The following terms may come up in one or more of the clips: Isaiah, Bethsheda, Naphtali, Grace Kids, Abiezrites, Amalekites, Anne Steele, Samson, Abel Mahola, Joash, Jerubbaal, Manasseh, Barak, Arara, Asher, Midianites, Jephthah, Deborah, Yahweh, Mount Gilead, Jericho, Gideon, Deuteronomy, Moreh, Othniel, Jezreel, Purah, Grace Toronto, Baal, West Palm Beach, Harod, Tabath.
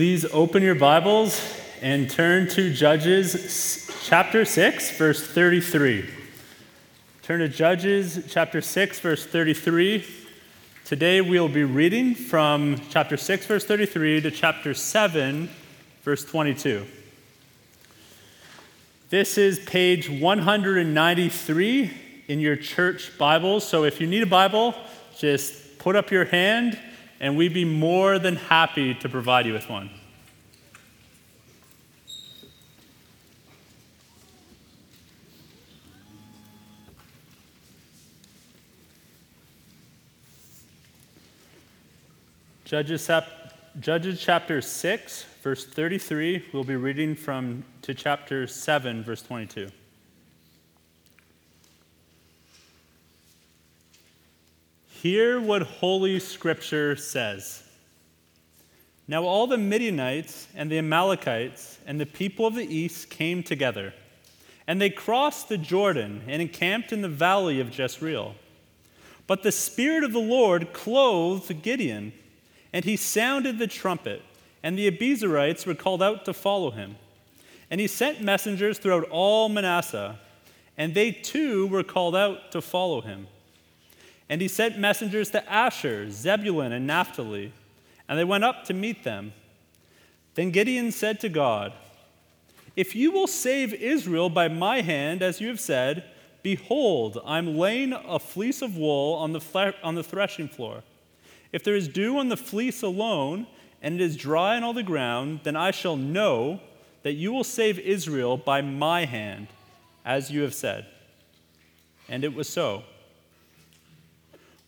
Please open your Bibles and turn to Judges chapter 6, verse 33. Turn to Judges chapter 6, verse 33. Today we'll be reading from chapter 6, verse 33 to chapter 7, verse 22. This is page 193 in your church Bible. So if you need a Bible, just put up your hand, and we'd be more than happy to provide you with one. Judges chapter 6, verse 33, we'll be reading from to chapter 7, verse 22. Hear what Holy Scripture says. Now all the Midianites and the Amalekites and the people of the east came together, and they crossed the Jordan and encamped in the valley of Jezreel. But the Spirit of the Lord clothed Gideon, and he sounded the trumpet, and the Abiezrites were called out to follow him. And he sent messengers throughout all Manasseh, and they too were called out to follow him. And he sent messengers to Asher, Zebulun, and Naphtali, and they went up to meet them. Then Gideon said to God, "If you will save Israel by my hand, as you have said, behold, I'm laying a fleece of wool on the threshing floor. If there is dew on the fleece alone, and it is dry on all the ground, then I shall know that you will save Israel by my hand, as you have said." And it was so.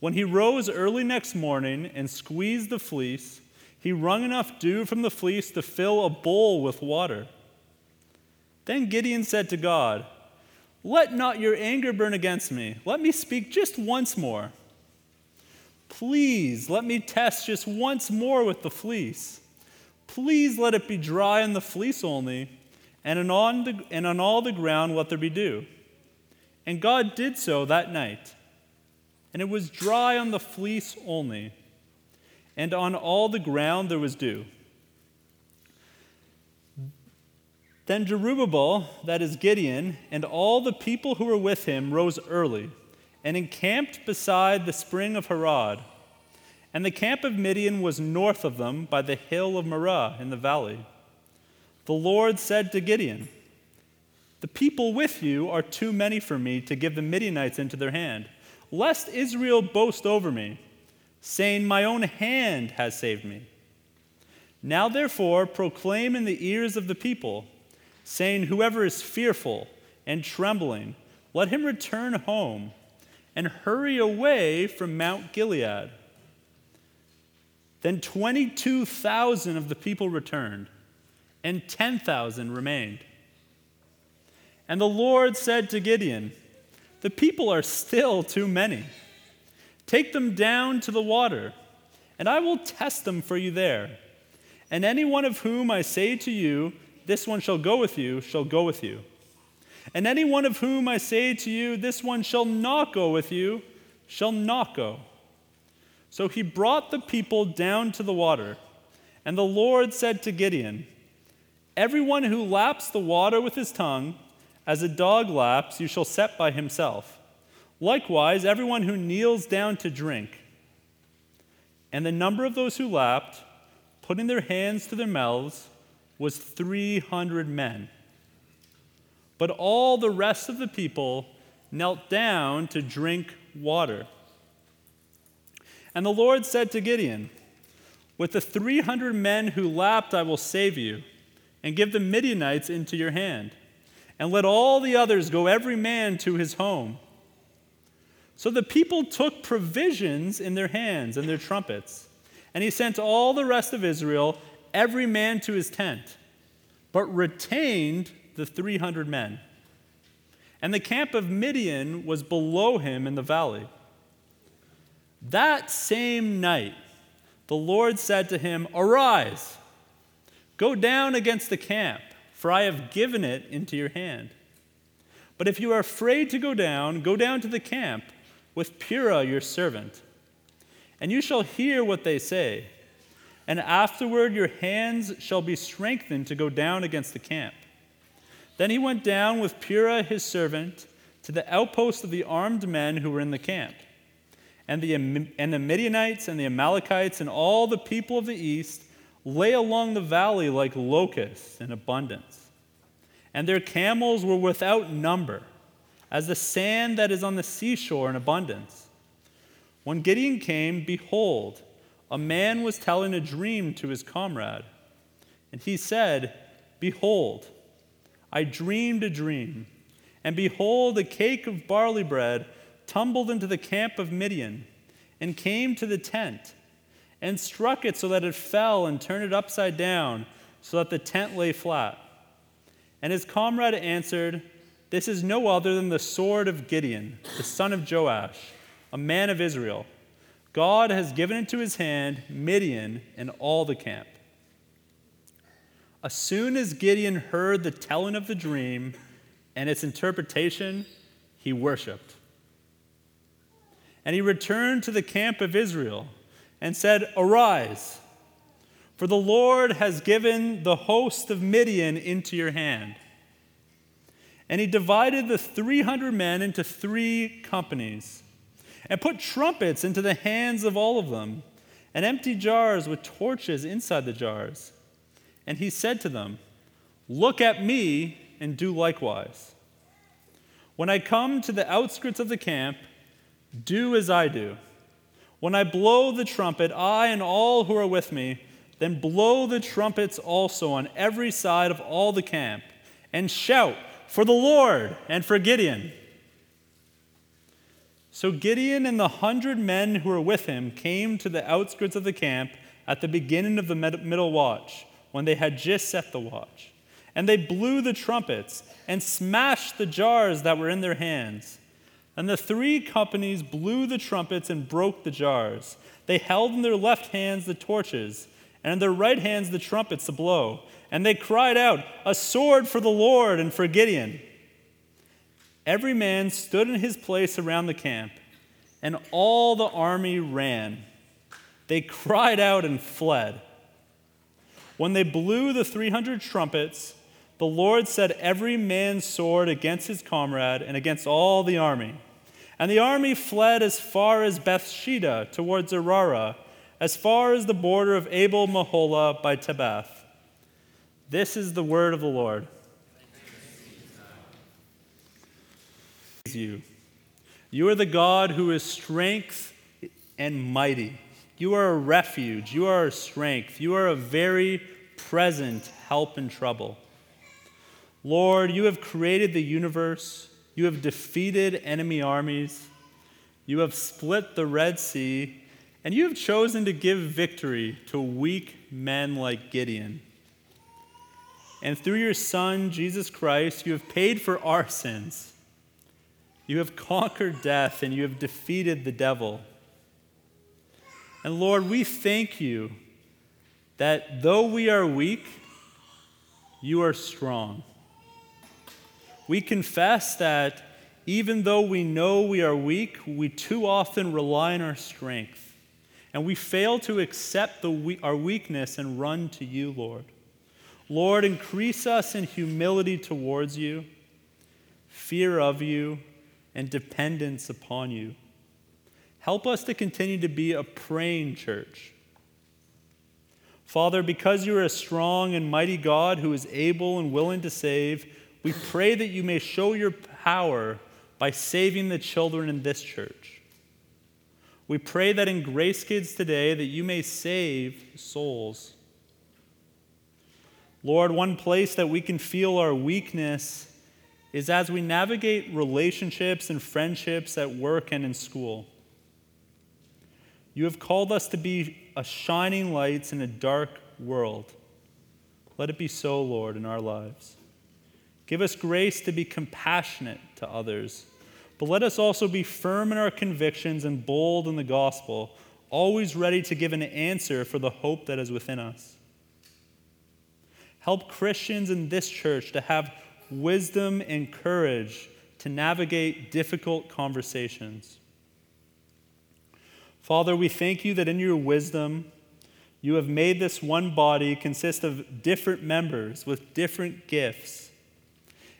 When he rose early next morning and squeezed the fleece, he wrung enough dew from the fleece to fill a bowl with water. Then Gideon said to God, "Let not your anger burn against me. Let me speak just once more. Please let me test just once more with the fleece. Please let it be dry on the fleece only, and on all the ground let there be dew." And God did so that night. And it was dry on the fleece only, and on all the ground there was dew. Then Jerubbaal, that is Gideon, and all the people who were with him rose early, and encamped beside the spring of Harod. And the camp of Midian was north of them by the hill of Moreh in the valley. The Lord said to Gideon, "The people with you are too many for me to give the Midianites into their hand, lest Israel boast over me, saying, 'My own hand has saved me.' Now therefore proclaim in the ears of the people, saying, 'Whoever is fearful and trembling, let him return home and hurry away from Mount Gilead.'" Then 22,000 of the people returned, and 10,000 remained. And the Lord said to Gideon, "The people are still too many. Take them down to the water, and I will test them for you there. And any one of whom I say to you, 'This one shall go with you,' shall go with you. And any one of whom I say to you, 'This one shall not go with you,' shall not go." So he brought the people down to the water. And the Lord said to Gideon, "Everyone who laps the water with his tongue, as a dog laps, you shall set by himself. Likewise, everyone who kneels down to drink." And the number of those who lapped, putting their hands to their mouths, was 300 men. But all the rest of the people knelt down to drink water. And the Lord said to Gideon, "With the 300 men who lapped, I will save you, and give the Midianites into your hand. And let all the others go every man to his home." So the people took provisions in their hands and their trumpets, and he sent all the rest of Israel, every man to his tent, but retained the 300 men. And the camp of Midian was below him in the valley. That same night, the Lord said to him, "Arise, go down against the camp, for I have given it into your hand. But if you are afraid to go down to the camp with Purah your servant, and you shall hear what they say. and afterward your hands shall be strengthened to go down against the camp. Then he went down with Purah his servant to the outpost of the armed men who were in the camp. And the Midianites and the Amalekites and all the people of the east lay along the valley like locusts in abundance. And their camels were without number, as the sand that is on the seashore in abundance. When Gideon came, behold, a man was telling a dream to his comrade. And he said, "Behold, I dreamed a dream, and behold, a cake of barley bread tumbled into the camp of Midian, and came to the tent, and struck it so that it fell, and turned it upside down, so that the tent lay flat." And his comrade answered, "This is no other than the sword of Gideon, the son of Joash, a man of Israel. God has given into his hand Midian and all the camp." As soon as Gideon heard the telling of the dream and its interpretation, he worshipped. And he returned to the camp of Israel and said, "Arise, for the Lord has given the host of Midian into your hand." And he divided the 300 men into 3 companies, and put trumpets into the hands of all of them, and empty jars with torches inside the jars. And he said to them, "Look at me and do likewise. When I come to the outskirts of the camp, do as I do. When I blow the trumpet, I and all who are with me, then blow the trumpets also on every side of all the camp, and shout for the Lord and for Gideon." So Gideon and the 100 men who were with him came to the outskirts of the camp at the beginning of the middle watch, when they had just set the watch. And they blew the trumpets and smashed the jars that were in their hands. And the 3 companies blew the trumpets and broke the jars. They held in their left hands the torches, and in their right hands the trumpets to blow. And they cried out, "A sword for the Lord and for Gideon." Every man stood in his place around the camp, and all the army ran. They cried out and fled. When they blew the 300 trumpets, the Lord set every man's sword against his comrade and against all the army. And the army fled as far as Bethsheda towards Arara, as far as the border of Abel Mahola by Tabath. This is the word of the Lord. You are the God who is strength and mighty. You are a refuge. You are a strength. You are a very present help in trouble. Lord, you have created the universe. You have defeated enemy armies. You have split the Red Sea. And you have chosen to give victory to weak men like Gideon. And through your Son, Jesus Christ, you have paid for our sins. You have conquered death and you have defeated the devil. And Lord, we thank you that though we are weak, you are strong. We confess that even though we know we are weak, we too often rely on our strength, and we fail to accept our weakness and run to you, Lord. Lord, increase us in humility towards you, fear of you, and dependence upon you. Help us to continue to be a praying church. Father, because you are a strong and mighty God who is able and willing to save, we pray that you may show your power by saving the children in this church. We pray that in Grace Kids today that you may save souls. Lord, one place that we can feel our weakness is as we navigate relationships and friendships at work and in school. You have called us to be a shining lights in a dark world. Let it be so, Lord, in our lives. Give us grace to be compassionate to others, but let us also be firm in our convictions and bold in the gospel, always ready to give an answer for the hope that is within us. Help Christians in this church to have wisdom and courage to navigate difficult conversations. Father, we thank you that in your wisdom, You have made this one body consist of different members with different gifts.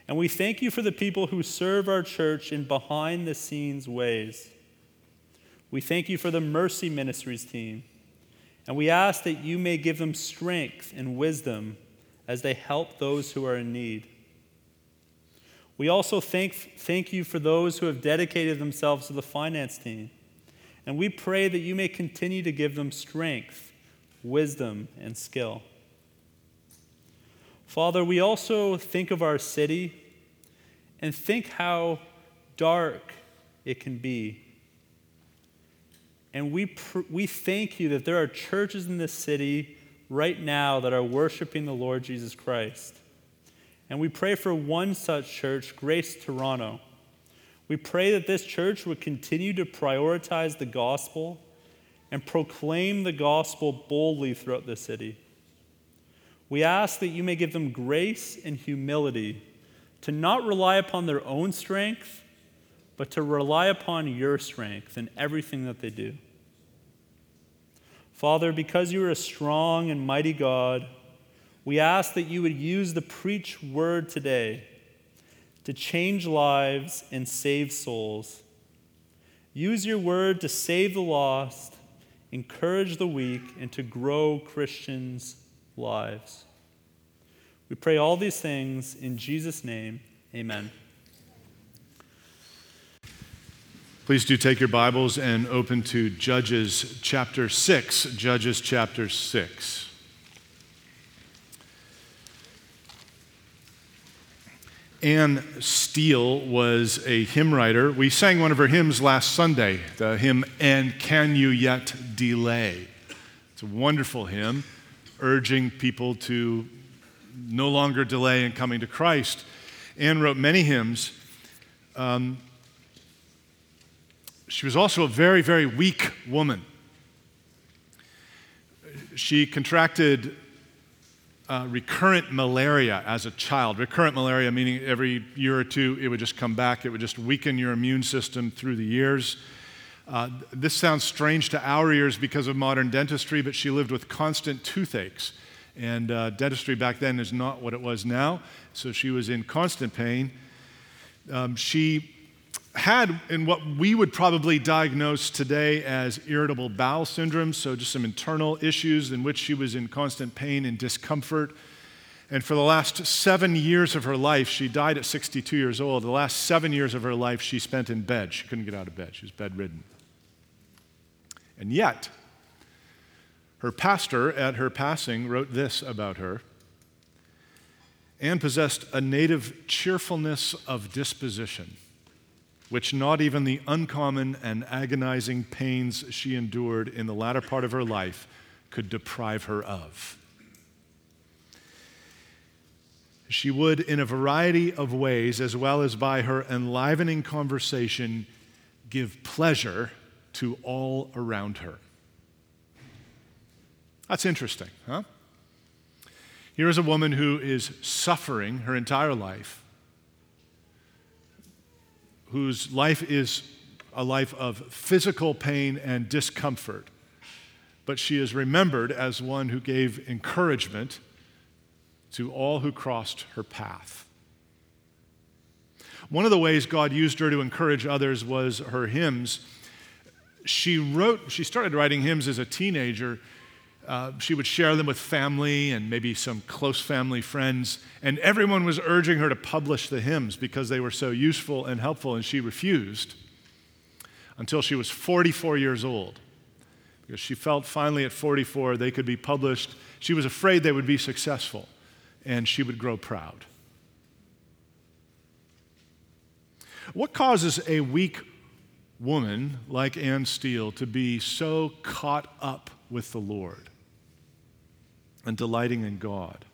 And we thank you for the people who serve our church in behind-the-scenes ways. We thank you for the Mercy Ministries team. And we ask that you may give them strength and wisdom as they help those who are in need. We also thank you for those who have dedicated themselves to the finance team. And we pray that you may continue to give them strength, wisdom, and skill. Father, we also think of our city and think how dark it can be. And we thank you that there are churches in this city right now that are worshiping the Lord Jesus Christ. And we pray for one such church, Grace Toronto. We pray that this church would continue to prioritize the gospel and proclaim the gospel boldly throughout the city. We ask that you may give them grace and humility to not rely upon their own strength, but to rely upon your strength in everything that they do. Father, because you are a strong and mighty God, we ask that you would use the preached word today to change lives and save souls. Use your word to save the lost, encourage the weak, and to grow Christians' lives. We pray all these things in Jesus' name. Amen. Please do take your Bibles and open to Judges chapter 6. Judges chapter 6. Anne Steele was a hymn writer. We sang one of her hymns last Sunday, the hymn, "And Can You Yet Delay?" It's a wonderful hymn, urging people to no longer delay in coming to Christ. Anne wrote many hymns. She was also a very, very weak woman. She contracted recurrent malaria as a child. Recurrent malaria meaning every year or two it would just come back. It would just weaken your immune system through the years. This sounds strange to our ears because of modern dentistry, but she lived with constant toothaches. And dentistry back then is not what it was now, so she was in constant pain. She had in what we would probably diagnose today as irritable bowel syndrome, so just some internal issues in which she was in constant pain and discomfort. And for the last 7 years of her life, she died at 62 years old. The last 7 years of her life she spent in bed. She couldn't get out of bed. She was bedridden. And yet, her pastor at her passing wrote this about her. Anne possessed a native cheerfulness of disposition, which not even the uncommon and agonizing pains she endured in the latter part of her life could deprive her of. She would, in a variety of ways, as well as by her enlivening conversation, give pleasure to all around her. That's interesting, huh? Here is a woman who is suffering her entire life, whose life is a life of physical pain and discomfort, but she is remembered as one who gave encouragement to all who crossed her path. One of the ways God used her to encourage others was her hymns. She started writing hymns as a teenager. She would share them with family and maybe some close family friends, and everyone was urging her to publish the hymns because they were so useful and helpful, and she refused until she was 44 years old, because she felt finally at 44 they could be published. She was afraid they would be successful, and she would grow proud. What causes a weak woman like Anne Steele to be so caught up with the Lord and delighting in God?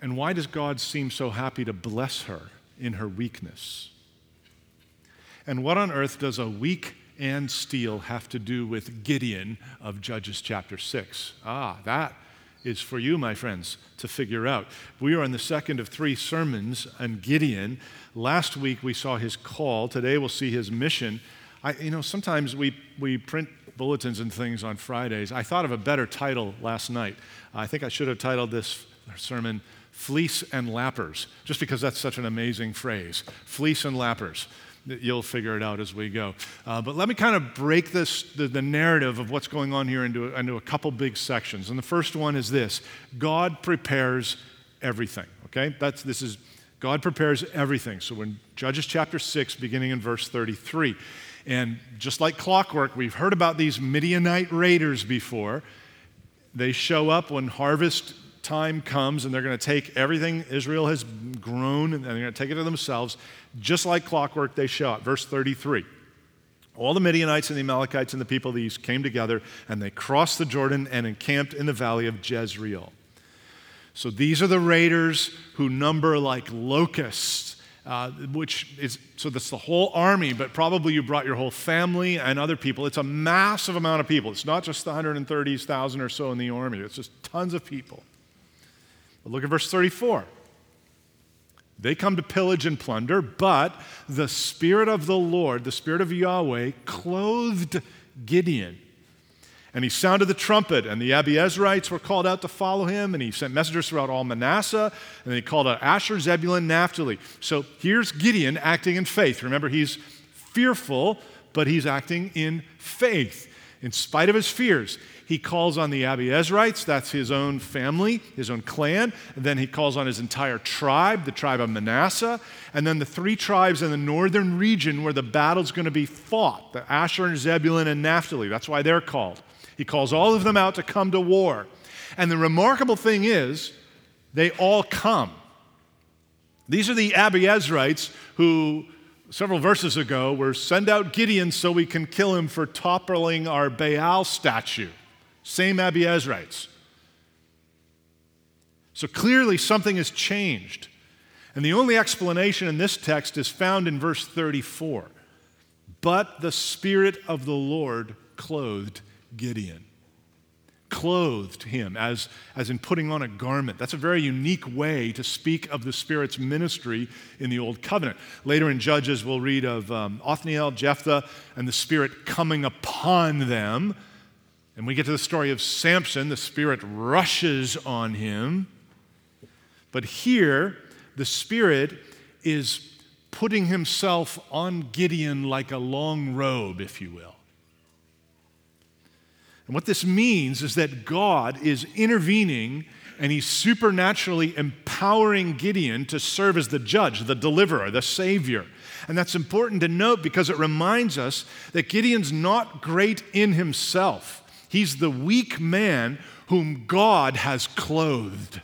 And why does God seem so happy to bless her in her weakness? And what on earth does a weak Anne Steele have to do with Gideon of Judges chapter 6? That is for you, my friends, to figure out. We are in the second of three sermons on Gideon. Last week we saw his call. Today we'll see his mission. Sometimes we print bulletins and things on Fridays. I thought of a better title last night. I think I should have titled this sermon, Fleece and Lappers, just because that's such an amazing phrase. Fleece and Lappers. You'll figure it out as we go. But let me kind of break this, the narrative of what's going on here into a couple big sections. And the first one is this: God prepares everything, okay? God prepares everything. So in Judges chapter 6, beginning in verse 33, and just like clockwork, we've heard about these Midianite raiders before. They show up when harvest time comes, and they're going to take everything Israel has grown, and they're going to take it to themselves. Just like clockwork, they show up. Verse 33. All the Midianites and the Amalekites and the people of the east came together, and they crossed the Jordan and encamped in the valley of Jezreel. So these are the raiders who number like locusts, so that's the whole army, but probably you brought your whole family and other people. It's a massive amount of people. It's not just the 130,000 or so in the army. It's just tons of people. But look at verse 34. They come to pillage and plunder, but the Spirit of the Lord, the Spirit of Yahweh, clothed Gideon. And he sounded the trumpet, and the Abiezrites were called out to follow him, and he sent messengers throughout all Manasseh, and he called out Asher, Zebulun, Naphtali. So here's Gideon acting in faith. Remember, he's fearful, but he's acting in faith. In spite of his fears, he calls on the Abiezrites, that's his own family, his own clan, and then he calls on his entire tribe, the tribe of Manasseh, and then the three tribes in the northern region where the battle's going to be fought, the Asher and Zebulun and Naphtali. That's why they're called. He calls all of them out to come to war. And the remarkable thing is, they all come. These are the Abiezrites who several verses ago were, send out Gideon so we can kill him for toppling our Baal statue. Same Abiezrites. So clearly something has changed. And the only explanation in this text is found in verse 34. But the Spirit of the Lord clothed Gideon, clothed him as in putting on a garment. That's a very unique way to speak of the Spirit's ministry in the Old Covenant. Later in Judges, we'll read of Othniel, Jephthah, and the Spirit coming upon them. And we get to the story of Samson. The Spirit rushes on him. But here, the Spirit is putting himself on Gideon like a long robe, if you will. And what this means is that God is intervening, and he's supernaturally empowering Gideon to serve as the judge, the deliverer, the savior. And that's important to note because it reminds us that Gideon's not great in himself. He's the weak man whom God has clothed.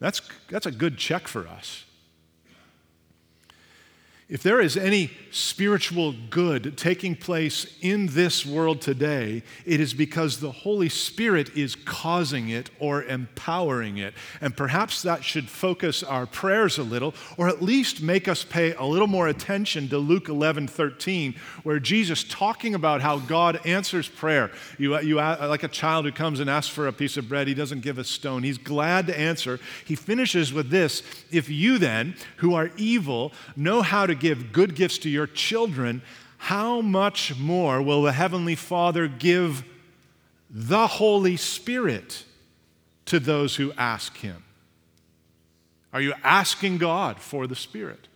That's a good check for us. If there is any spiritual good taking place in this world today, it is because the Holy Spirit is causing it or empowering it. And perhaps that should focus our prayers a little, or at least make us pay a little more attention to Luke 11:13, where Jesus, talking about how God answers prayer. You like a child who comes and asks for a piece of bread, he doesn't give a stone. He's glad to answer. He finishes with this: if you then, who are evil, know how to give good gifts to your children, how much more will the Heavenly Father give the Holy Spirit to those who ask Him? Are you asking God for the Spirit?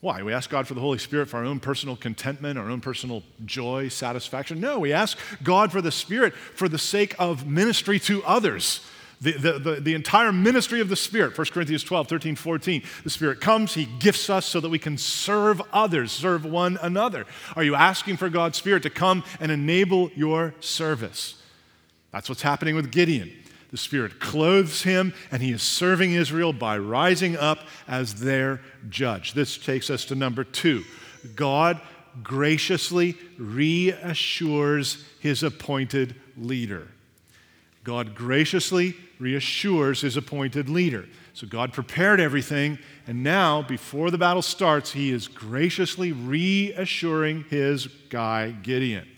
Why? We ask God for the Holy Spirit for our own personal contentment, our own personal joy, satisfaction. No, we ask God for the Spirit for the sake of ministry to others. The entire ministry of the Spirit, 1 Corinthians 12, 13, 14. The Spirit comes, He gifts us so that we can serve others, serve one another. Are you asking for God's Spirit to come and enable your service? That's what's happening with Gideon. The Spirit clothes him, and he is serving Israel by rising up as their judge. This takes us to number 2. God graciously reassures His appointed leader. God graciously reassures His appointed leader. So God prepared everything, and now, before the battle starts, He is graciously reassuring His guy, Gideon.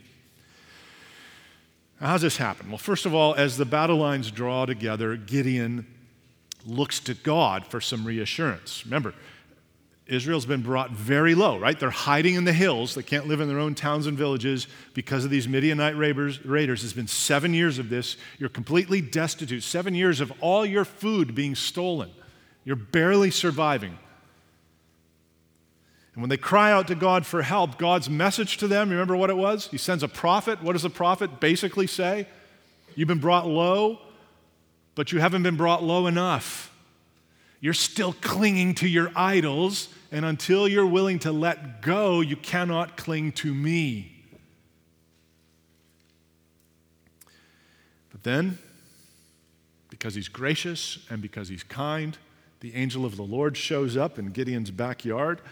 Now, how's this happen? Well, first of all, as the battle lines draw together, Gideon looks to God for some reassurance. Remember, Israel's been brought very low, right? They're hiding in the hills. They can't live in their own towns and villages because of these Midianite raiders. It's been 7 years of this. You're completely destitute. 7 years of all your food being stolen. You're barely surviving. And when they cry out to God for help, God's message to them, remember what it was? He sends a prophet. What does the prophet basically say? You've been brought low, but you haven't been brought low enough. You're still clinging to your idols, and until you're willing to let go, you cannot cling to me. But then, because he's gracious and because he's kind, the angel of the Lord shows up in Gideon's backyard.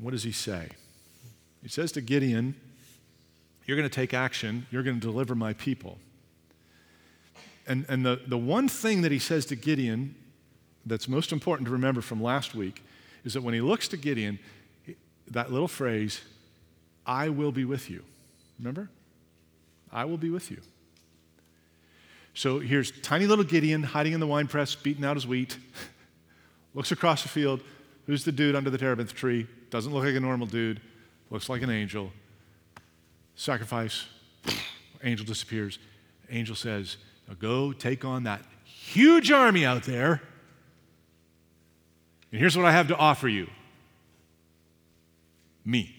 What does he say? He says to Gideon, you're going to take action. You're going to deliver my people. And the one thing that he says to Gideon that's most important to remember from last week is that when he looks to Gideon, that little phrase, I will be with you. Remember? I will be with you. So here's tiny little Gideon hiding in the winepress, beating out his wheat, looks across the field. Who's the dude under the terebinth tree? Doesn't look like a normal dude. Looks like an angel. Sacrifice. Angel disappears. Angel says, now go take on that huge army out there, and here's what I have to offer you. Me.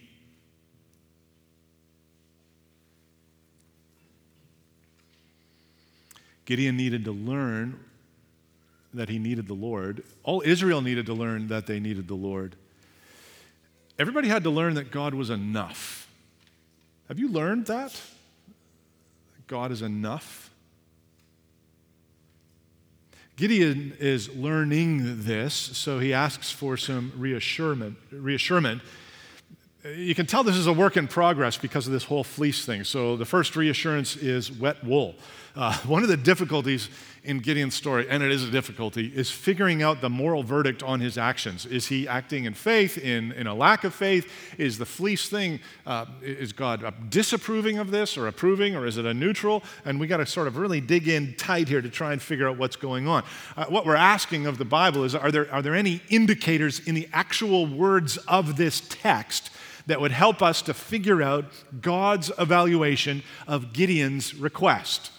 Gideon needed to learn that he needed the Lord. All Israel needed to learn that they needed the Lord. Everybody had to learn that God was enough. Have you learned that? God is enough. Gideon is learning this, so he asks for some reassurement. You can tell this is a work in progress because of this whole fleece thing. So the first reassurance is wet wool. One of the difficulties in Gideon's story, and it is a difficulty, is figuring out the moral verdict on his actions. Is he acting in faith, in a lack of faith? Is the fleece thing, is God disapproving of this or approving, or is it a neutral? And we got to sort of really dig in tight here to try and figure out what's going on. What we're asking of the Bible is, are there any indicators in the actual words of this text that would help us to figure out God's evaluation of Gideon's request?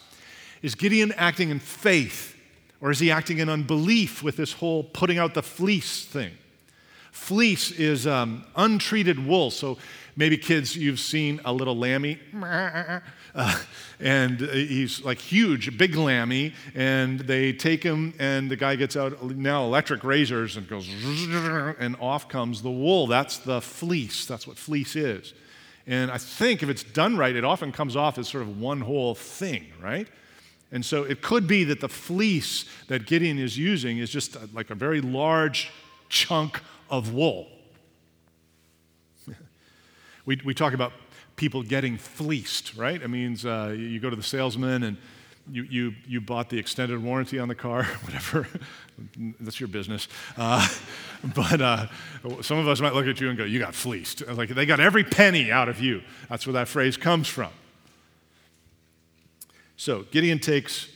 Is Gideon acting in faith, or is he acting in unbelief with this whole putting out the fleece thing? Fleece is untreated wool. So maybe, kids, you've seen a little lammy, and he's like huge, big lammy, and they take him, and the guy gets out now electric razors and goes, and off comes the wool. That's the fleece. That's what fleece is. And I think if it's done right, it often comes off as sort of one whole thing, right? And so it could be that the fleece that Gideon is using is just like a very large chunk of wool. We talk about people getting fleeced, right? It means you go to the salesman and you bought the extended warranty on the car, whatever. That's your business. But some of us might look at you and go, you got fleeced. Like they got every penny out of you. That's where that phrase comes from. So Gideon takes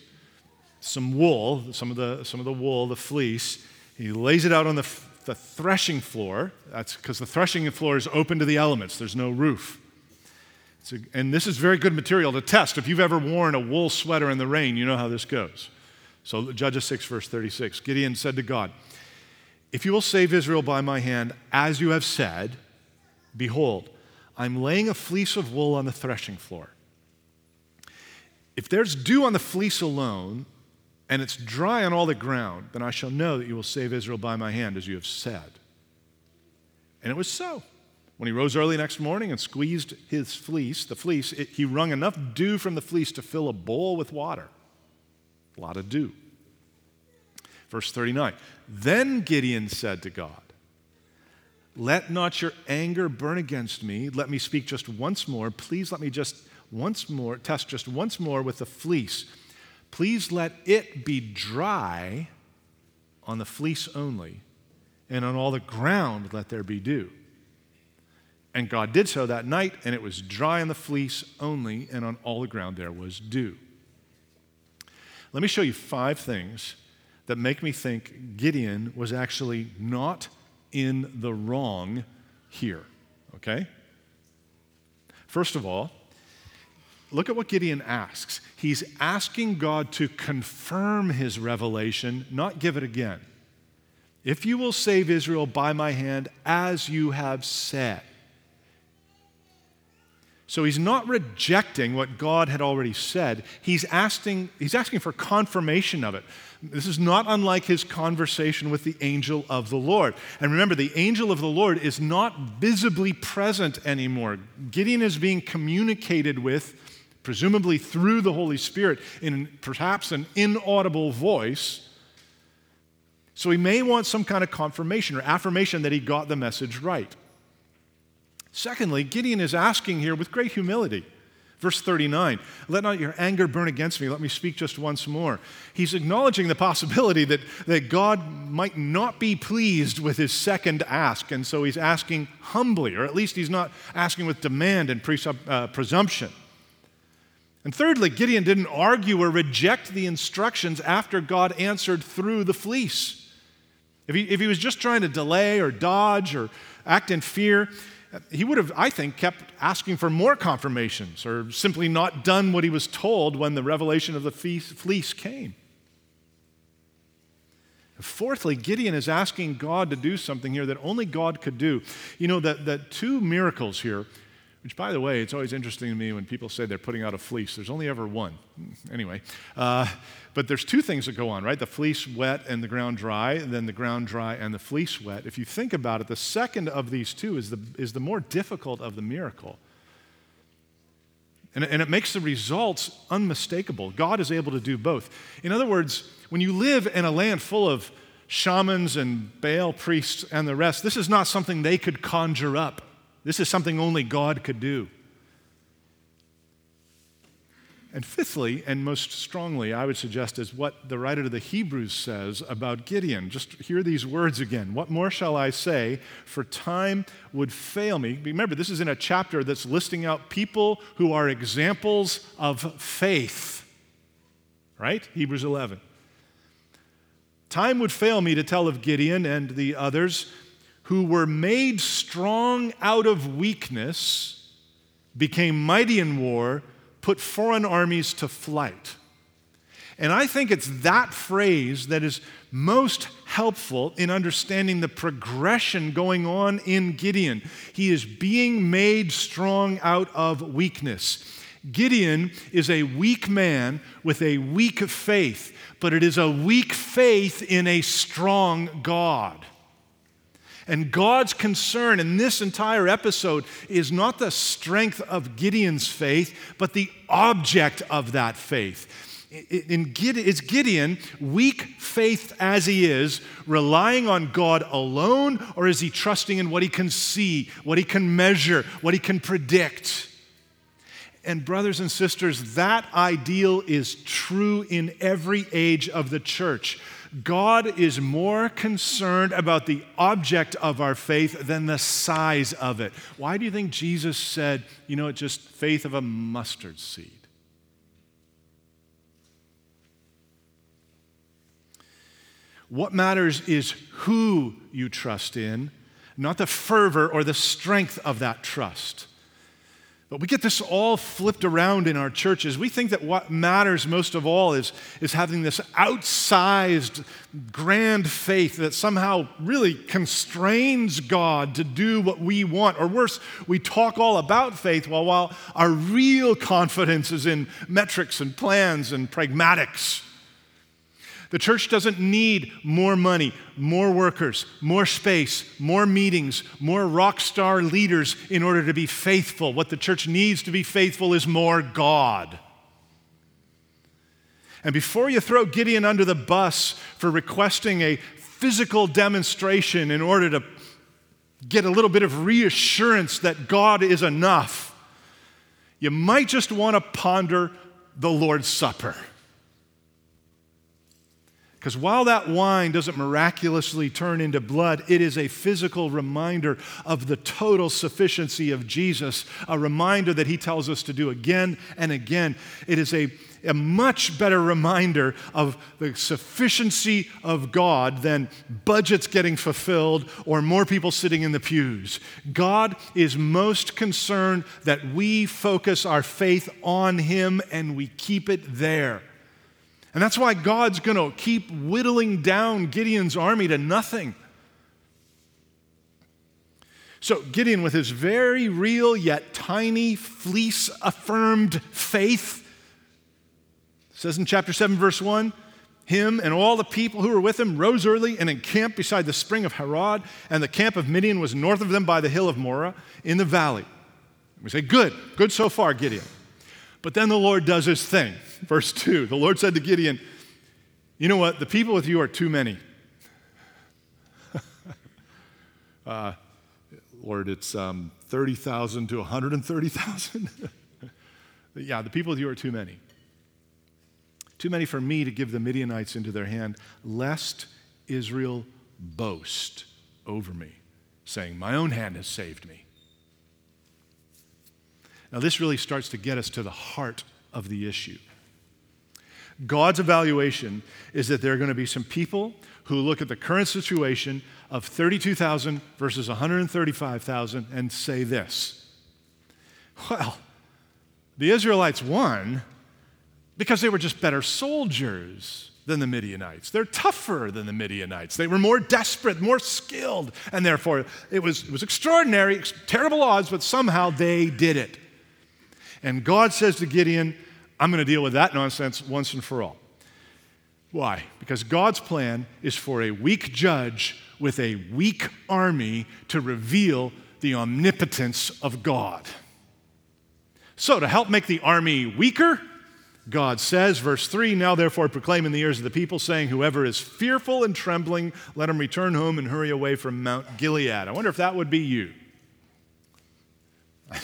some wool, some of the wool, the fleece. He lays it out on the threshing floor. That's because the threshing floor is open to the elements. There's no roof. So, and this is very good material to test. If you've ever worn a wool sweater in the rain, you know how this goes. So Judges 6, verse 36. Gideon said to God, if you will save Israel by my hand, as you have said, behold, I'm laying a fleece of wool on the threshing floor. If there's dew on the fleece alone, and it's dry on all the ground, then I shall know that you will save Israel by my hand, as you have said. And it was so. When he rose early next morning and squeezed his fleece, he wrung enough dew from the fleece to fill a bowl with water. A lot of dew. Verse 39, then Gideon said to God, let not your anger burn against me. Let me speak just once more. Please let me test just once more with the fleece. Please let it be dry on the fleece only, and on all the ground let there be dew. And God did so that night, and it was dry on the fleece only, and on all the ground there was dew. Let me show you 5 things that make me think Gideon was actually not in the wrong here, okay? First of all, look at what Gideon asks. He's asking God to confirm his revelation, not give it again. If you will save Israel by my hand, as you have said. So he's not rejecting what God had already said. He's asking for confirmation of it. This is not unlike his conversation with the angel of the Lord. And remember, the angel of the Lord is not visibly present anymore. Gideon is being communicated with, presumably through the Holy Spirit, in perhaps an inaudible voice. So he may want some kind of confirmation or affirmation that he got the message right. Secondly, Gideon is asking here with great humility. Verse 39, let not your anger burn against me. Let me speak just once more. He's acknowledging the possibility that God might not be pleased with his second ask. And so he's asking humbly, or at least he's not asking with demand and presumption. And thirdly, Gideon didn't argue or reject the instructions after God answered through the fleece. If he was just trying to delay or dodge or act in fear, he would have, I think, kept asking for more confirmations or simply not done what he was told when the revelation of the fleece came. Fourthly, Gideon is asking God to do something here that only God could do. You know, the two miracles here, which, by the way, it's always interesting to me when people say they're putting out a fleece. There's only ever one. Anyway, but there's two things that go on, right? The fleece wet and the ground dry, and then the ground dry and the fleece wet. If you think about it, the second of these two is the more difficult of the miracle. And it makes the results unmistakable. God is able to do both. In other words, when you live in a land full of shamans and Baal priests and the rest, this is not something they could conjure up. This is something only God could do. And fifthly, and most strongly, I would suggest, is what the writer to the Hebrews says about Gideon. Just hear these words again. What more shall I say? For time would fail me. Remember, this is in a chapter that's listing out people who are examples of faith. Right? Hebrews 11. Time would fail me to tell of Gideon and the others who were made strong out of weakness, became mighty in war, put foreign armies to flight. And I think it's that phrase that is most helpful in understanding the progression going on in Gideon. He is being made strong out of weakness. Gideon is a weak man with a weak faith, but it is a weak faith in a strong God. And God's concern in this entire episode is not the strength of Gideon's faith, but the object of that faith. It's Gideon, weak faith as he is, relying on God alone, or is he trusting in what he can see, what he can measure, what he can predict? And brothers and sisters, that ideal is true in every age of the church. God is more concerned about the object of our faith than the size of it. Why do you think Jesus said, you know, it's just faith of a mustard seed? What matters is who you trust in, not the fervor or the strength of that trust. But we get this all flipped around in our churches. We think that what matters most of all is having this outsized, grand faith that somehow really constrains God to do what we want. Or worse, we talk all about faith while our real confidence is in metrics and plans and pragmatics. The church doesn't need more money, more workers, more space, more meetings, more rock star leaders in order to be faithful. What the church needs to be faithful is more God. And before you throw Gideon under the bus for requesting a physical demonstration in order to get a little bit of reassurance that God is enough, you might just want to ponder the Lord's Supper. Because while that wine doesn't miraculously turn into blood, it is a physical reminder of the total sufficiency of Jesus, a reminder that he tells us to do again and again. It is a much better reminder of the sufficiency of God than budgets getting fulfilled or more people sitting in the pews. God is most concerned that we focus our faith on him and we keep it there. And that's why God's going to keep whittling down Gideon's army to nothing. So Gideon, with his very real yet tiny fleece-affirmed faith, says in chapter 7, verse 1, him and all the people who were with him rose early and encamped beside the spring of Harod, and the camp of Midian was north of them by the hill of Moreh in the valley. And we say, good so far, Gideon. But then the Lord does his thing. Verse 2, the Lord said to Gideon, you know what, the people with you are too many. Lord, it's 30,000 to 130,000. Yeah, the people with you are too many. Too many for me to give the Midianites into their hand, lest Israel boast over me, saying, my own hand has saved me. Now, this really starts to get us to the heart of the issue. God's evaluation is that there are going to be some people who look at the current situation of 32,000 versus 135,000 and say this, well, the Israelites won, because they were just better soldiers than the Midianites. They're tougher than the Midianites. They were more desperate, more skilled, and therefore it was extraordinary, terrible odds, but somehow they did it. And God says to Gideon, I'm going to deal with that nonsense once and for all. Why? Because God's plan is for a weak judge with a weak army to reveal the omnipotence of God. So to help make the army weaker, God says, verse 3, now therefore proclaim in the ears of the people, saying, whoever is fearful and trembling, let him return home and hurry away from Mount Gilead. I wonder if that would be you.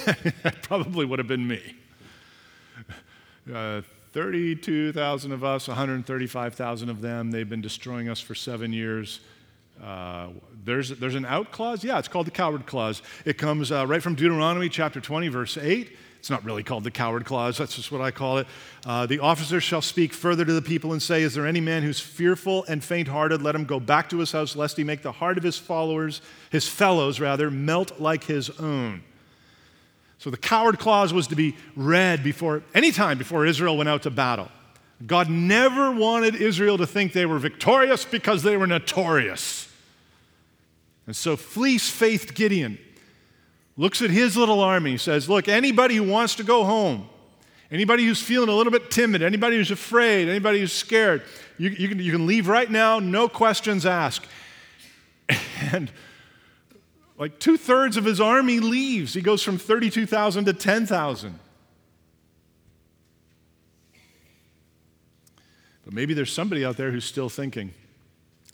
That probably would have been me. 32,000 of us, 135,000 of them, they've been destroying us for 7 years. There's an out clause? Yeah, it's called the coward clause. It comes right from Deuteronomy chapter 20, verse 8. It's not really called the coward clause. That's just what I call it. The officer shall speak further to the people and say, is there any man who's fearful and faint-hearted? Let him go back to his house, lest he make the heart of his fellows, melt like his own. So the coward clause was to be read any time before Israel went out to battle. God never wanted Israel to think they were victorious because they were notorious. And so fleece-faced Gideon looks at his little army, says, look, anybody who wants to go home, anybody who's feeling a little bit timid, anybody who's afraid, anybody who's scared, you can leave right now, no questions asked. And like 2/3 of his army leaves. He goes from 32,000 to 10,000. But maybe there's somebody out there who's still thinking,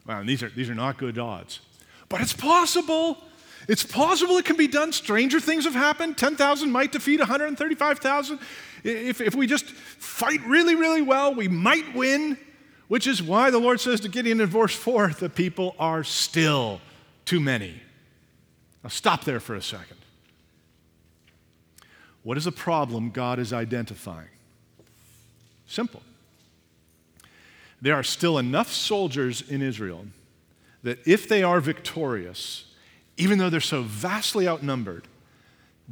wow, these are not good odds. But it's possible. It's possible it can be done. Stranger things have happened. 10,000 might defeat 135,000. If we just fight really, really well, we might win, which is why the Lord says to Gideon in verse 4, the people are still too many. Now stop there for a second. What is the problem God is identifying? Simple. There are still enough soldiers in Israel that if they are victorious, even though they're so vastly outnumbered,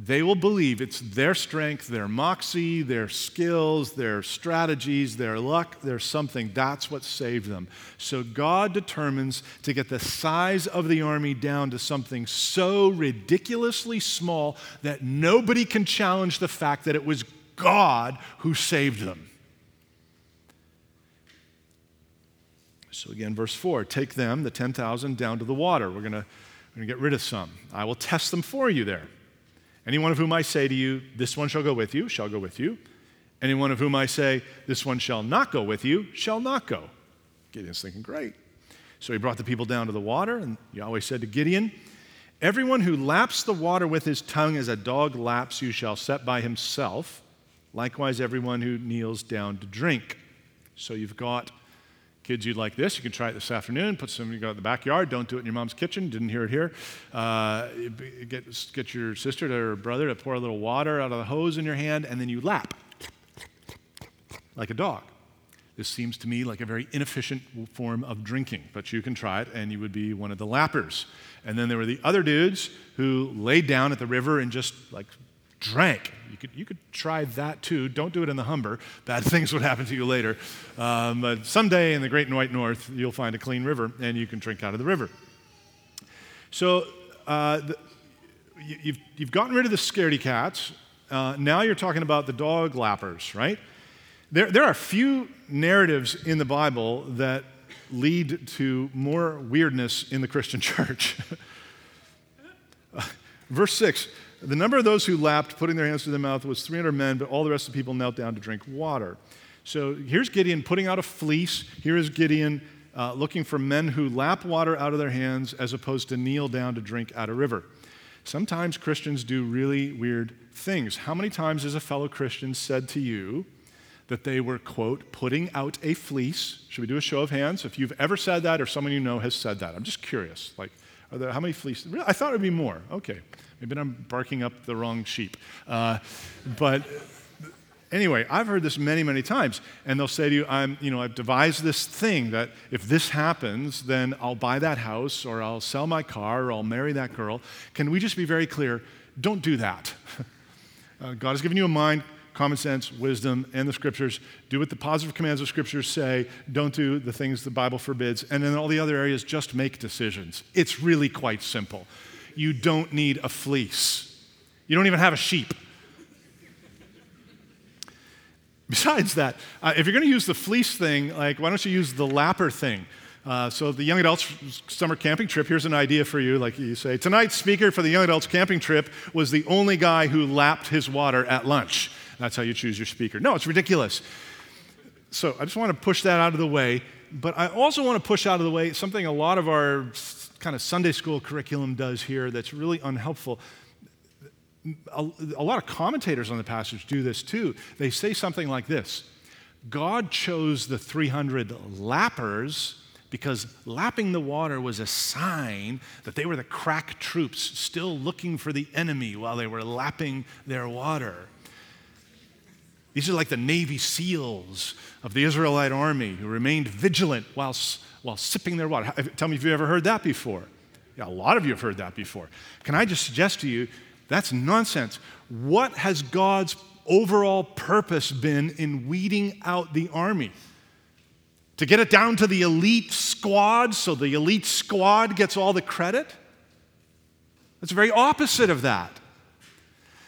they will believe it's their strength, their moxie, their skills, their strategies, their luck, their something. That's what saved them. So God determines to get the size of the army down to something so ridiculously small that nobody can challenge the fact that it was God who saved them. So again, verse 4, take them, the 10,000, down to the water. We're going to get rid of some. I will test them for you there. Any one of whom I say to you, this one shall go with you, shall go with you. Any one of whom I say, this one shall not go with you, shall not go. Gideon's thinking, great. So he brought the people down to the water, and Yahweh said to Gideon, everyone who laps the water with his tongue as a dog laps, you shall set by himself. Likewise, everyone who kneels down to drink. So you've got Kids, you'd like this. You can try it this afternoon. Put some, you go to the backyard. Don't do it in your mom's kitchen. Didn't hear it here. Get your sister or brother to pour a little water out of the hose in your hand, and then you lap like a dog. This seems to me like a very inefficient form of drinking, but you can try it, and you would be one of the lappers. And then there were the other dudes who laid down at the river and just like drank. You could try that too. Don't do it in the Humber. Bad things would happen to you later. But someday in the great white north, you'll find a clean river, and you can drink out of the river. So you've gotten rid of the scaredy cats. Now you're talking about the dog lappers, right? There are few narratives in the Bible that lead to more weirdness in the Christian church. Verse 6. The number of those who lapped, putting their hands to their mouth, was 300 men, but all the rest of the people knelt down to drink water. So here's Gideon putting out a fleece. Here is Gideon looking for men who lap water out of their hands as opposed to kneel down to drink out of river. Sometimes Christians do really weird things. How many times has a fellow Christian said to you that they were, quote, putting out a fleece? Should we do a show of hands? If you've ever said that or someone you know has said that, I'm just curious. Like, how many fleeces? I thought it would be more. Okay. Maybe I'm barking up the wrong sheep. But anyway, I've heard this many, many times. And they'll say to you, I've devised this thing that if this happens, then I'll buy that house or I'll sell my car or I'll marry that girl. Can we just be very clear? Don't do that. God has given you a mind, common sense, wisdom, and the Scriptures. Do what the positive commands of Scriptures say. Don't do the things the Bible forbids. And in all the other areas, just make decisions. It's really quite simple. You don't need a fleece. You don't even have a sheep. Besides that, if you're going to use the fleece thing, like, why don't you use the lapper thing? So the young adults summer camping trip, here's an idea for you. Like you say, tonight's speaker for the young adults camping trip was the only guy who lapped his water at lunch. That's how you choose your speaker. No, it's ridiculous. So I just want to push that out of the way. But I also want to push out of the way something a lot of our kind of Sunday school curriculum does here that's really unhelpful. A lot of commentators on the passage do this too. They say something like this: God chose the 300 lappers because lapping the water was a sign that they were the crack troops still looking for the enemy while they were lapping their water. These are like the Navy SEALs of the Israelite army who remained vigilant while sipping their water. Tell me if you've ever heard that before. Yeah, a lot of you have heard that before. Can I just suggest to you, that's nonsense. What has God's overall purpose been in weeding out the army? To get it down to the elite squad so the elite squad gets all the credit? That's the very opposite of that.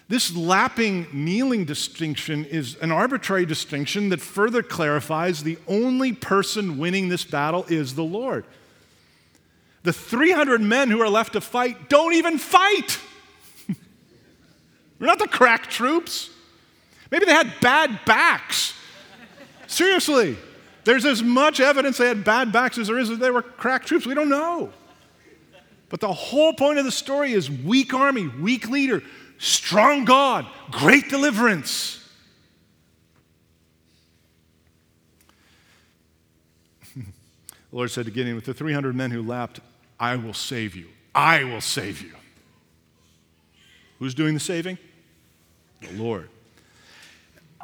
This lapping, kneeling distinction is an arbitrary distinction that further clarifies the only person winning this battle is the Lord. The 300 men who are left to fight don't even fight. They're not the crack troops. Maybe they had bad backs. Seriously, there's as much evidence they had bad backs as there is that they were crack troops. We don't know. But the whole point of the story is weak army, weak leader, strong God, great deliverance. The Lord said to Gideon, with the 300 men who lapped, I will save you. I will save you. Who's doing the saving? The Lord.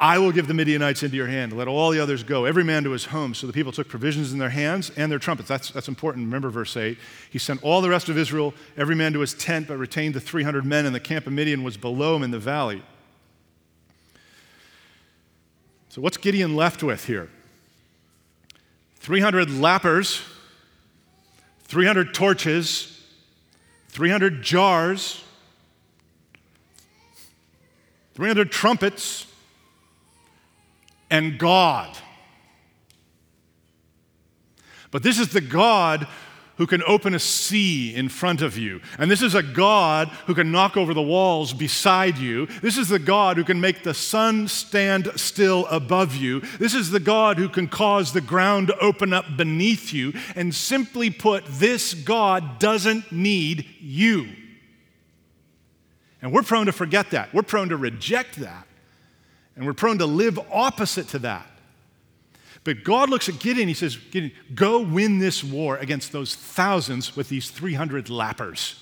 I will give the Midianites into your hand. Let all the others go, every man to his home. So the people took provisions in their hands and their trumpets. That's important. Remember verse 8. He sent all the rest of Israel, every man to his tent, but retained the 300 men, and the camp of Midian was below him in the valley. So what's Gideon left with here? 300 lappers, 300 torches, 300 jars, 300 trumpets, and God. But this is the God who can open a sea in front of you. And this is a God who can knock over the walls beside you. This is the God who can make the sun stand still above you. This is the God who can cause the ground to open up beneath you. And simply put, this God doesn't need you. And we're prone to forget that. We're prone to reject that. And we're prone to live opposite to that. But God looks at Gideon, he says, Gideon, go win this war against those thousands with these 300 lappers.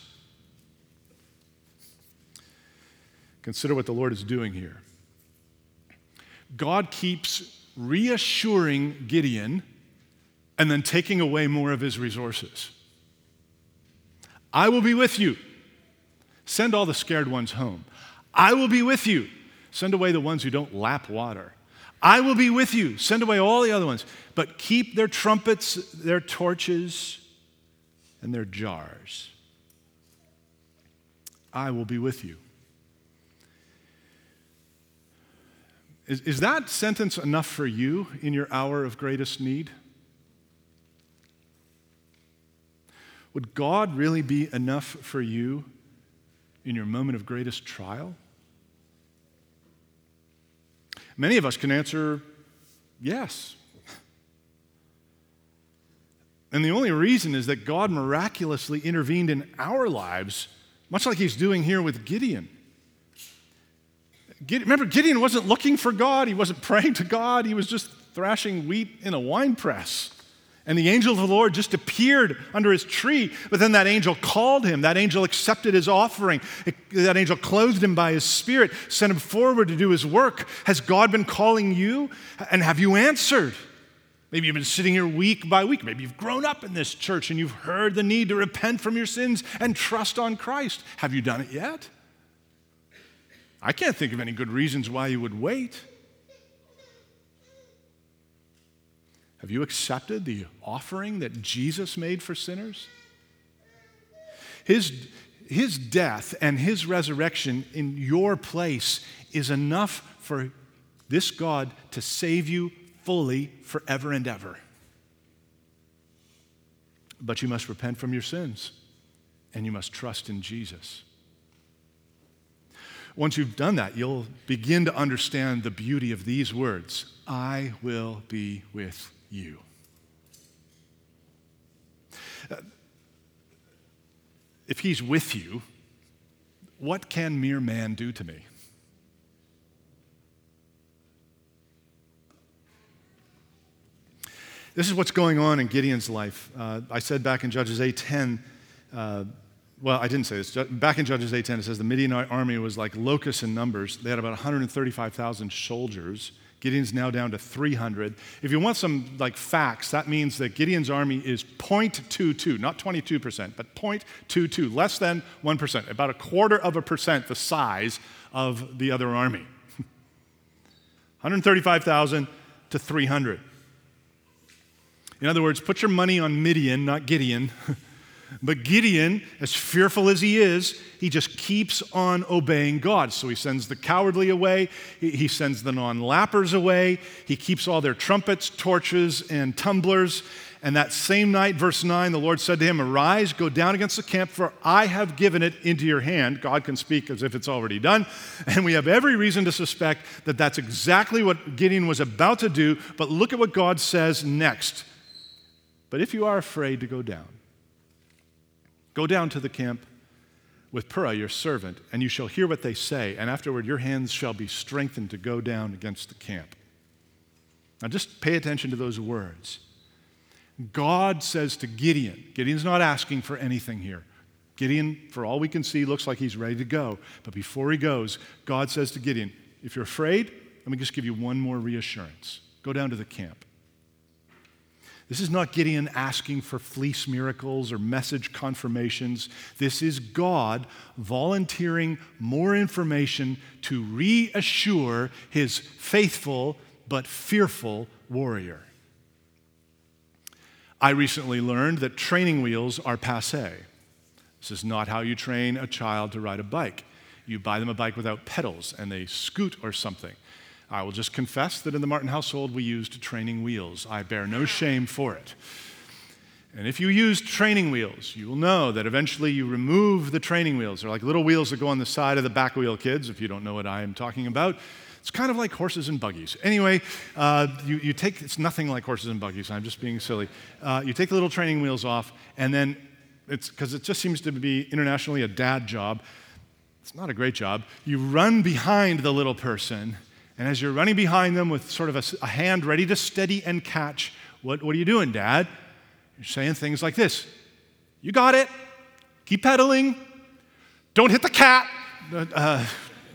Consider what the Lord is doing here. God keeps reassuring Gideon and then taking away more of his resources. I will be with you. Send all the scared ones home. I will be with you. Send away the ones who don't lap water. I will be with you. Send away all the other ones. But keep their trumpets, their torches, and their jars. I will be with you. Is that sentence enough for you in your hour of greatest need? Would God really be enough for you in your moment of greatest trial? Many of us can answer yes. And the only reason is that God miraculously intervened in our lives, much like he's doing here with Gideon. Remember, Gideon wasn't looking for God. He wasn't praying to God. He was just thrashing wheat in a wine press. And the angel of the Lord just appeared under his tree. But then that angel called him. That angel accepted his offering. That angel clothed him by his spirit, sent him forward to do his work. Has God been calling you? And have you answered? Maybe you've been sitting here week by week. Maybe you've grown up in this church and you've heard the need to repent from your sins and trust on Christ. Have you done it yet? I can't think of any good reasons why you would wait. Have you accepted the offering that Jesus made for sinners? His death and his resurrection in your place is enough for this God to save you fully forever and ever. But you must repent from your sins, and you must trust in Jesus. Once you've done that, you'll begin to understand the beauty of these words. I will be with you. If he's with you, what can mere man do to me? This is what's going on in Gideon's life. I said back in Judges 8:10, well, I didn't say this. Back in Judges 8:10, it says the Midianite army was like locusts in numbers. They had about 135,000 soldiers. Gideon's now down to 300. If you want some like facts, that means that Gideon's army is 0.22, not 22%, but 0.22, less than 1%, about 0.25% the size of the other army. 135,000 to 300. In other words, put your money on Midian, not Gideon. But Gideon, as fearful as he is, he just keeps on obeying God. So he sends the cowardly away. He sends the non-lappers away. He keeps all their trumpets, torches, and tumblers. And that same night, verse 9, the Lord said to him, arise, go down against the camp, for I have given it into your hand. God can speak as if it's already done. And we have every reason to suspect that that's exactly what Gideon was about to do. But look at what God says next. But if you are afraid to go down to the camp with Purah, your servant, and you shall hear what they say, and afterward your hands shall be strengthened to go down against the camp. Now just pay attention to those words. God says to Gideon, Gideon's not asking for anything here. Gideon, for all we can see, looks like he's ready to go. But before he goes, God says to Gideon, if you're afraid, let me just give you one more reassurance. Go down to the camp. This is not Gideon asking for fleece miracles or message confirmations. This is God volunteering more information to reassure his faithful but fearful warrior. I recently learned that training wheels are passé. This is not how you train a child to ride a bike. You buy them a bike without pedals and they scoot or something. I will just confess that in the Martin household, we used training wheels. I bear no shame for it. And if you use training wheels, you will know that eventually you remove the training wheels. They're like little wheels that go on the side of the back wheel, kids, if you don't know what I am talking about. It's kind of like horses and buggies. Anyway, you take, it's nothing like horses and buggies. I'm just being silly. You take the little training wheels off, and then it's, because it just seems to be internationally a dad job. It's not a great job. You run behind the little person And as you're running behind them with sort of a hand ready to steady and catch, what are you doing, Dad? You're saying things like this. You got it. Keep pedaling. Don't hit the cat.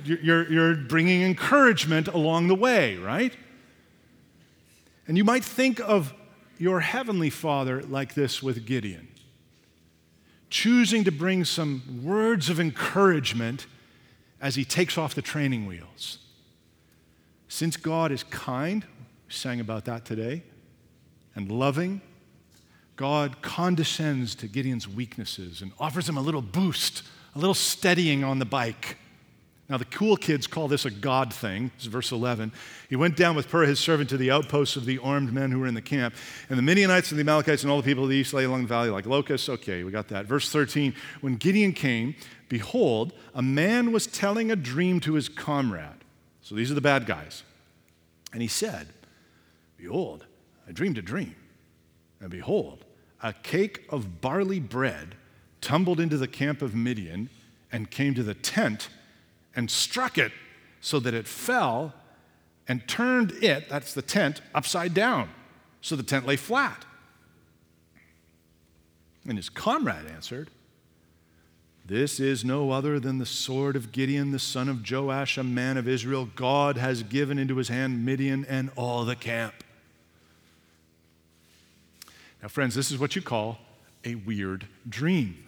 You're bringing encouragement along the way, right? And you might think of your heavenly Father like this with Gideon, choosing to bring some words of encouragement as he takes off the training wheels. Since God is kind, we sang about that today, and loving, God condescends to Gideon's weaknesses and offers him a little boost, a little steadying on the bike. Now, the cool kids call this a God thing. This is verse 11. He went down with Purah, his servant, to the outposts of the armed men who were in the camp. And the Midianites and the Amalekites and all the people of the east lay along the valley like locusts. Okay, we got that. Verse 13, when Gideon came, behold, a man was telling a dream to his comrade. So these are the bad guys. And he said, behold, I dreamed a dream. And behold, a cake of barley bread tumbled into the camp of Midian and came to the tent and struck it so that it fell and turned it, that's the tent, upside down. So the tent lay flat. And his comrade answered, this is no other than the sword of Gideon, the son of Joash, a man of Israel. God has given into his hand Midian and all the camp. Now, friends, this is what you call a weird dream.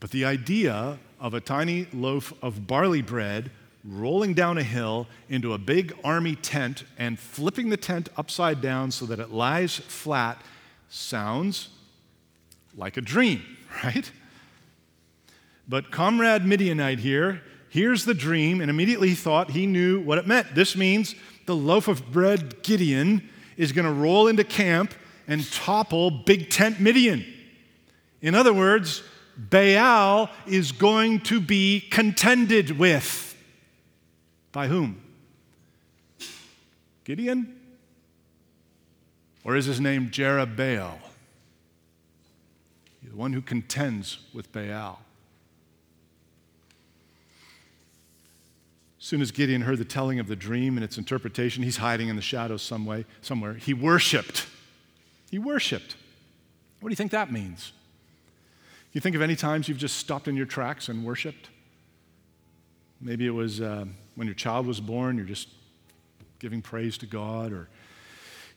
But the idea of a tiny loaf of barley bread rolling down a hill into a big army tent and flipping the tent upside down so that it lies flat sounds like a dream, right? But comrade Midianite here hears the dream and immediately thought he knew what it meant. This means the loaf of bread Gideon is going to roll into camp and topple Big Tent Midian. In other words, Baal is going to be contended with. By whom? Gideon? Or is his name Jerubbaal? The one who contends with Baal. As soon as Gideon heard the telling of the dream and its interpretation, he's hiding in the shadows somewhere. He worshiped. He worshiped. What do you think that means? You think of any times you've just stopped in your tracks and worshiped? Maybe it was when your child was born, you're just giving praise to God, or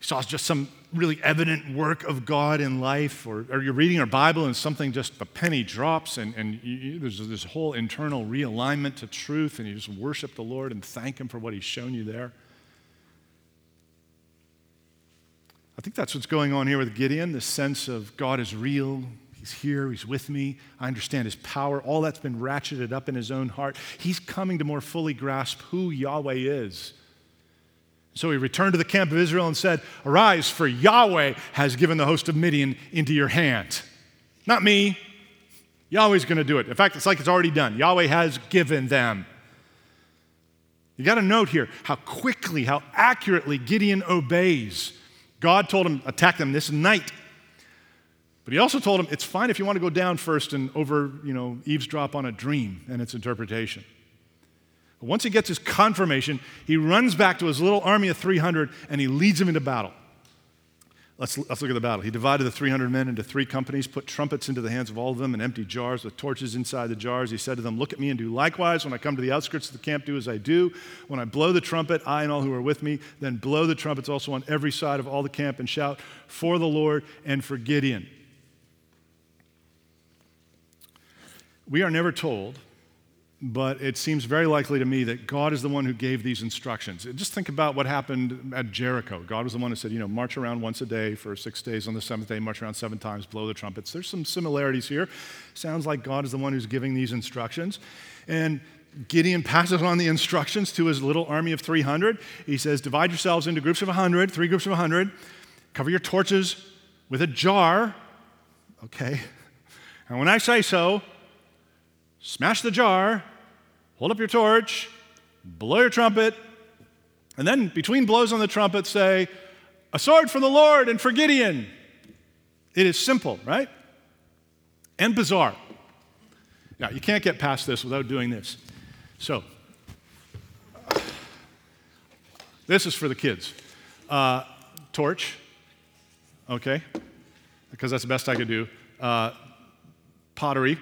you saw just some really evident work of God in life, or you're reading your Bible and something just, the penny drops, and there's this whole internal realignment to truth, and you just worship the Lord and thank Him for what He's shown you there. I think that's what's going on here with Gideon, this sense of God is real. He's here, he's with me, I understand his power. All that's been ratcheted up in his own heart. He's coming to more fully grasp who Yahweh is. So he returned to the camp of Israel and said, arise, for Yahweh has given the host of Midian into your hand. Not me. Yahweh's going to do it. In fact, it's like it's already done. Yahweh has given them. You got to note here how quickly, how accurately Gideon obeys. God told him, attack them this night. But he also told him, it's fine if you want to go down first and eavesdrop on a dream and its interpretation. But once he gets his confirmation, he runs back to his little army of 300 and he leads them into battle. Let's look at the battle. He divided the 300 men into 3 companies, put trumpets into the hands of all of them and empty jars with torches inside the jars. He said to them, look at me and do likewise. When I come to the outskirts of the camp, do as I do. When I blow the trumpet, I and all who are with me, then blow the trumpets also on every side of all the camp and shout for the Lord and for Gideon. We are never told, but it seems very likely to me that God is the one who gave these instructions. Just think about what happened at Jericho. God was the one who said, march around once a day for 6 days. On the 7th day, march around 7 times, blow the trumpets. There's some similarities here. Sounds like God is the one who's giving these instructions. And Gideon passes on the instructions to his little army of 300. He says, divide yourselves into groups of 100, 3 groups of 100. Cover your torches with a jar. Okay. And when I say so, smash the jar, hold up your torch, blow your trumpet, and then between blows on the trumpet say, a sword for the Lord and for Gideon. It is simple, right? And bizarre. Now, you can't get past this without doing this. So, This is for the kids. Torch, okay, because that's the best I could do. Pottery,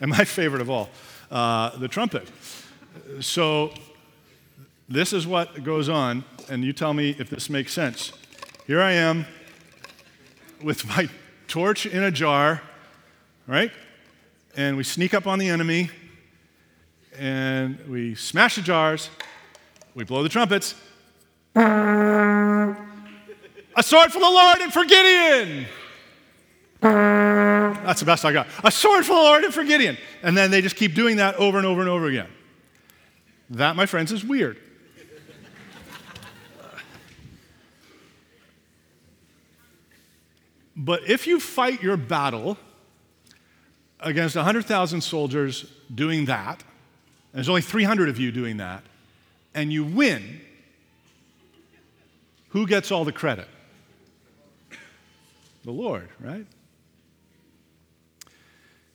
and my favorite of all, the trumpet. So this is what goes on, and you tell me if this makes sense. Here I am with my torch in a jar, right? And we sneak up on the enemy, and we smash the jars, we blow the trumpets. A sword for the Lord and for Gideon. That's the best I got. A sword for the Lord and for Gideon. And then they just keep doing that over and over and over again. That, my friends, is weird. But if you fight your battle against 100,000 soldiers doing that, and there's only 300 of you doing that, and you win, who gets all the credit? The Lord, right?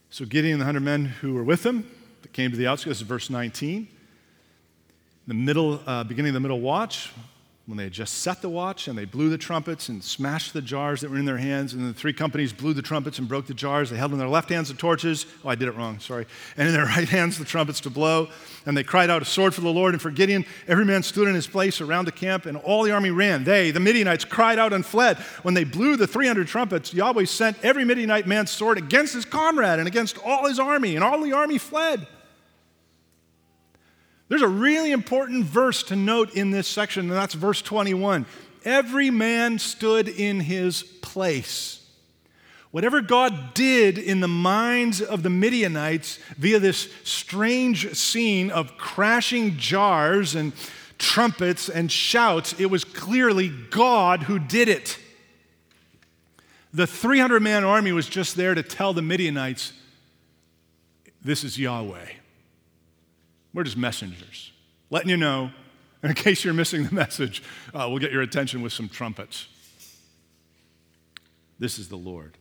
So Gideon and the 100 men who were with him that came to the outskirts, this is verse 19. Beginning of the middle watch, when they had just set the watch, and they blew the trumpets and smashed the jars that were in their hands, and the three companies blew the trumpets and broke the jars. They held in their left hands the torches. Oh, I did it wrong, sorry. And in their right hands the trumpets to blow. And they cried out, a sword for the Lord and for Gideon. Every man stood in his place around the camp, and all the army ran. They, the Midianites, cried out and fled. When they blew the 300 trumpets, Yahweh sent every Midianite man's sword against his comrade and against all his army, and all the army fled. There's a really important verse to note in this section, and that's verse 21. Every man stood in his place. Whatever God did in the minds of the Midianites via this strange scene of crashing jars and trumpets and shouts, it was clearly God who did it. The 300-man army was just there to tell the Midianites, this is Yahweh. We're just messengers, letting you know, and in case you're missing the message, we'll get your attention with some trumpets. This is the Lord.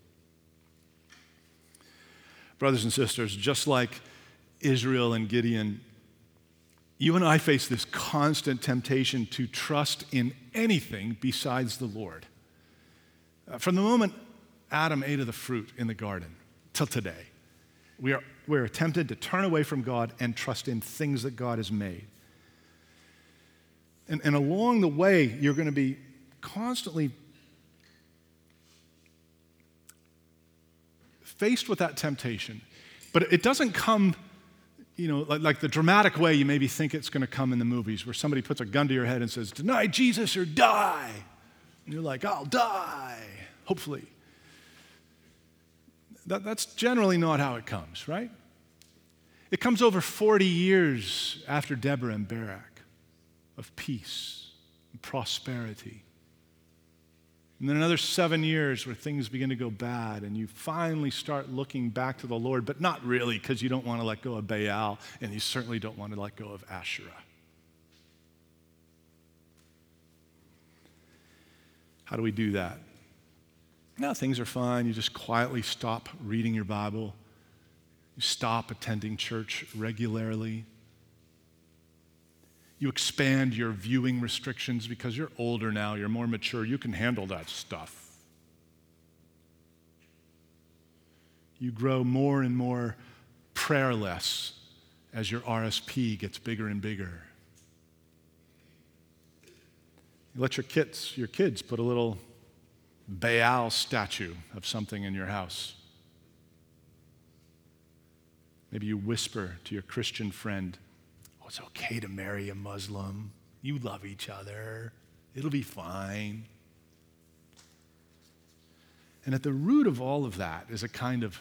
Brothers and sisters, just like Israel and Gideon, you and I face this constant temptation to trust in anything besides the Lord. From the moment Adam ate of the fruit in the garden till today, we're tempted to turn away from God and trust in things that God has made. And along the way, you're going to be constantly faced with that temptation. But it doesn't come, like the dramatic way you maybe think it's going to come in the movies, where somebody puts a gun to your head and says, deny Jesus or die. And you're like, I'll die, hopefully. That's generally not how it comes, right? It comes over 40 years after Deborah and Barak of peace and prosperity. And then another 7 years where things begin to go bad and you finally start looking back to the Lord, but not really, because you don't want to let go of Baal and you certainly don't want to let go of Asherah. How do we do that? No, things are fine. You just quietly stop reading your Bible. You stop attending church regularly. You expand your viewing restrictions because you're older now, you're more mature, you can handle that stuff. You grow more and more prayerless as your RSP gets bigger and bigger. You let your kids put a little Baal statue of something in your house. Maybe you whisper to your Christian friend, oh, it's okay to marry a Muslim. You love each other. It'll be fine. And at the root of all of that is a kind of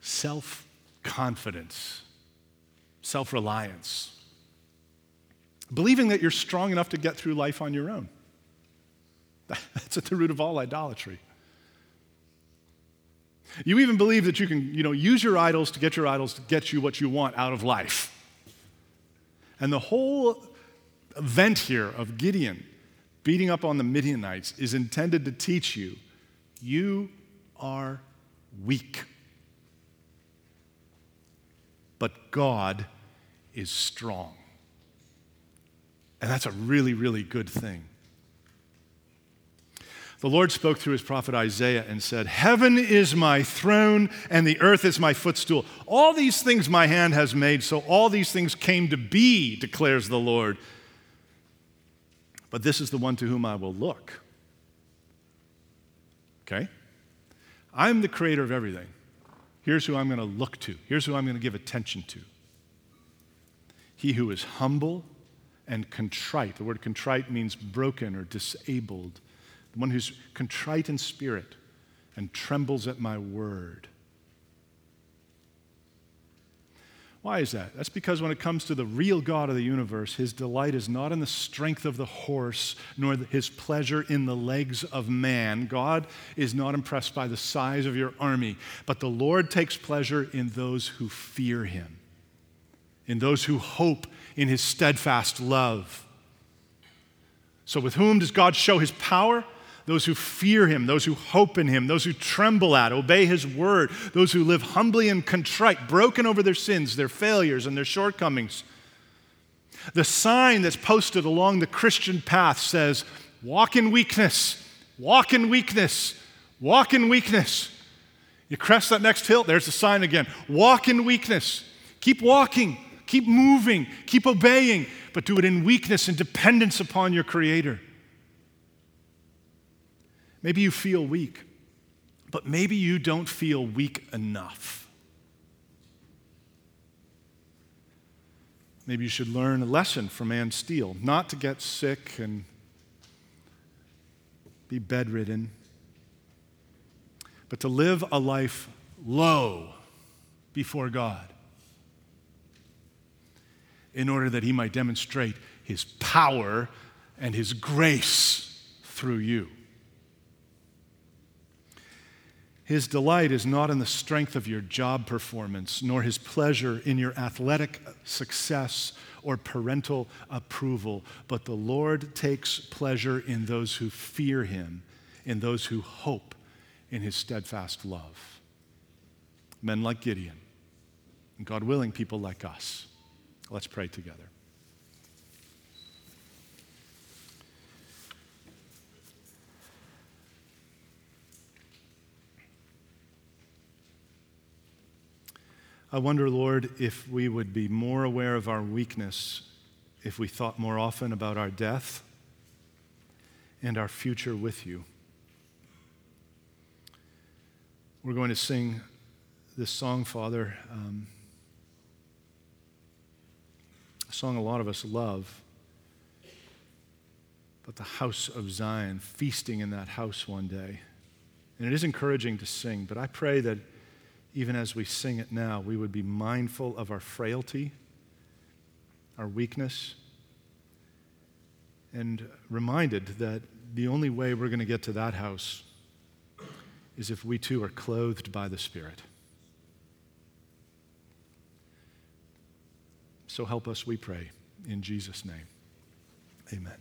self-confidence, self-reliance, believing that you're strong enough to get through life on your own. That's at the root of all idolatry. You even believe that you can, use your idols to get you what you want out of life. And the whole event here of Gideon beating up on the Midianites is intended to teach you, you are weak. But God is strong. And that's a really, really good thing. The Lord spoke through his prophet Isaiah and said, "Heaven is my throne and the earth is my footstool. All these things my hand has made, so all these things came to be, declares the Lord. But this is the one to whom I will look." Okay? I'm the creator of everything. Here's who I'm going to look to. Here's who I'm going to give attention to. He who is humble and contrite. The word contrite means broken or disabled. The one who's contrite in spirit and trembles at my word. Why is that? That's because when it comes to the real God of the universe, his delight is not in the strength of the horse, nor his pleasure in the legs of man. God is not impressed by the size of your army, but the Lord takes pleasure in those who fear him, in those who hope in his steadfast love. So with whom does God show his power? Those who fear him, those who hope in him, those who tremble at, obey his word, those who live humbly and contrite, broken over their sins, their failures, and their shortcomings. The sign that's posted along the Christian path says, "Walk in weakness, walk in weakness, walk in weakness." You crest that next hill, there's the sign again. Walk in weakness. Keep walking, keep moving, keep obeying, but do it in weakness and dependence upon your Creator. Maybe you feel weak, but maybe you don't feel weak enough. Maybe you should learn a lesson from Anne Steele, not to get sick and be bedridden, but to live a life low before God in order that he might demonstrate his power and his grace through you. His delight is not in the strength of your job performance, nor his pleasure in your athletic success or parental approval, but the Lord takes pleasure in those who fear him, in those who hope in his steadfast love. Men like Gideon, and God willing, people like us. Let's pray together. I wonder, Lord, if we would be more aware of our weakness if we thought more often about our death and our future with you. We're going to sing this song, Father, a song a lot of us love, but the house of Zion, feasting in that house one day. And it is encouraging to sing, but I pray that even as we sing it now, we would be mindful of our frailty, our weakness, and reminded that the only way we're going to get to that house is if we too are clothed by the Spirit. So help us, we pray, in Jesus' name. Amen.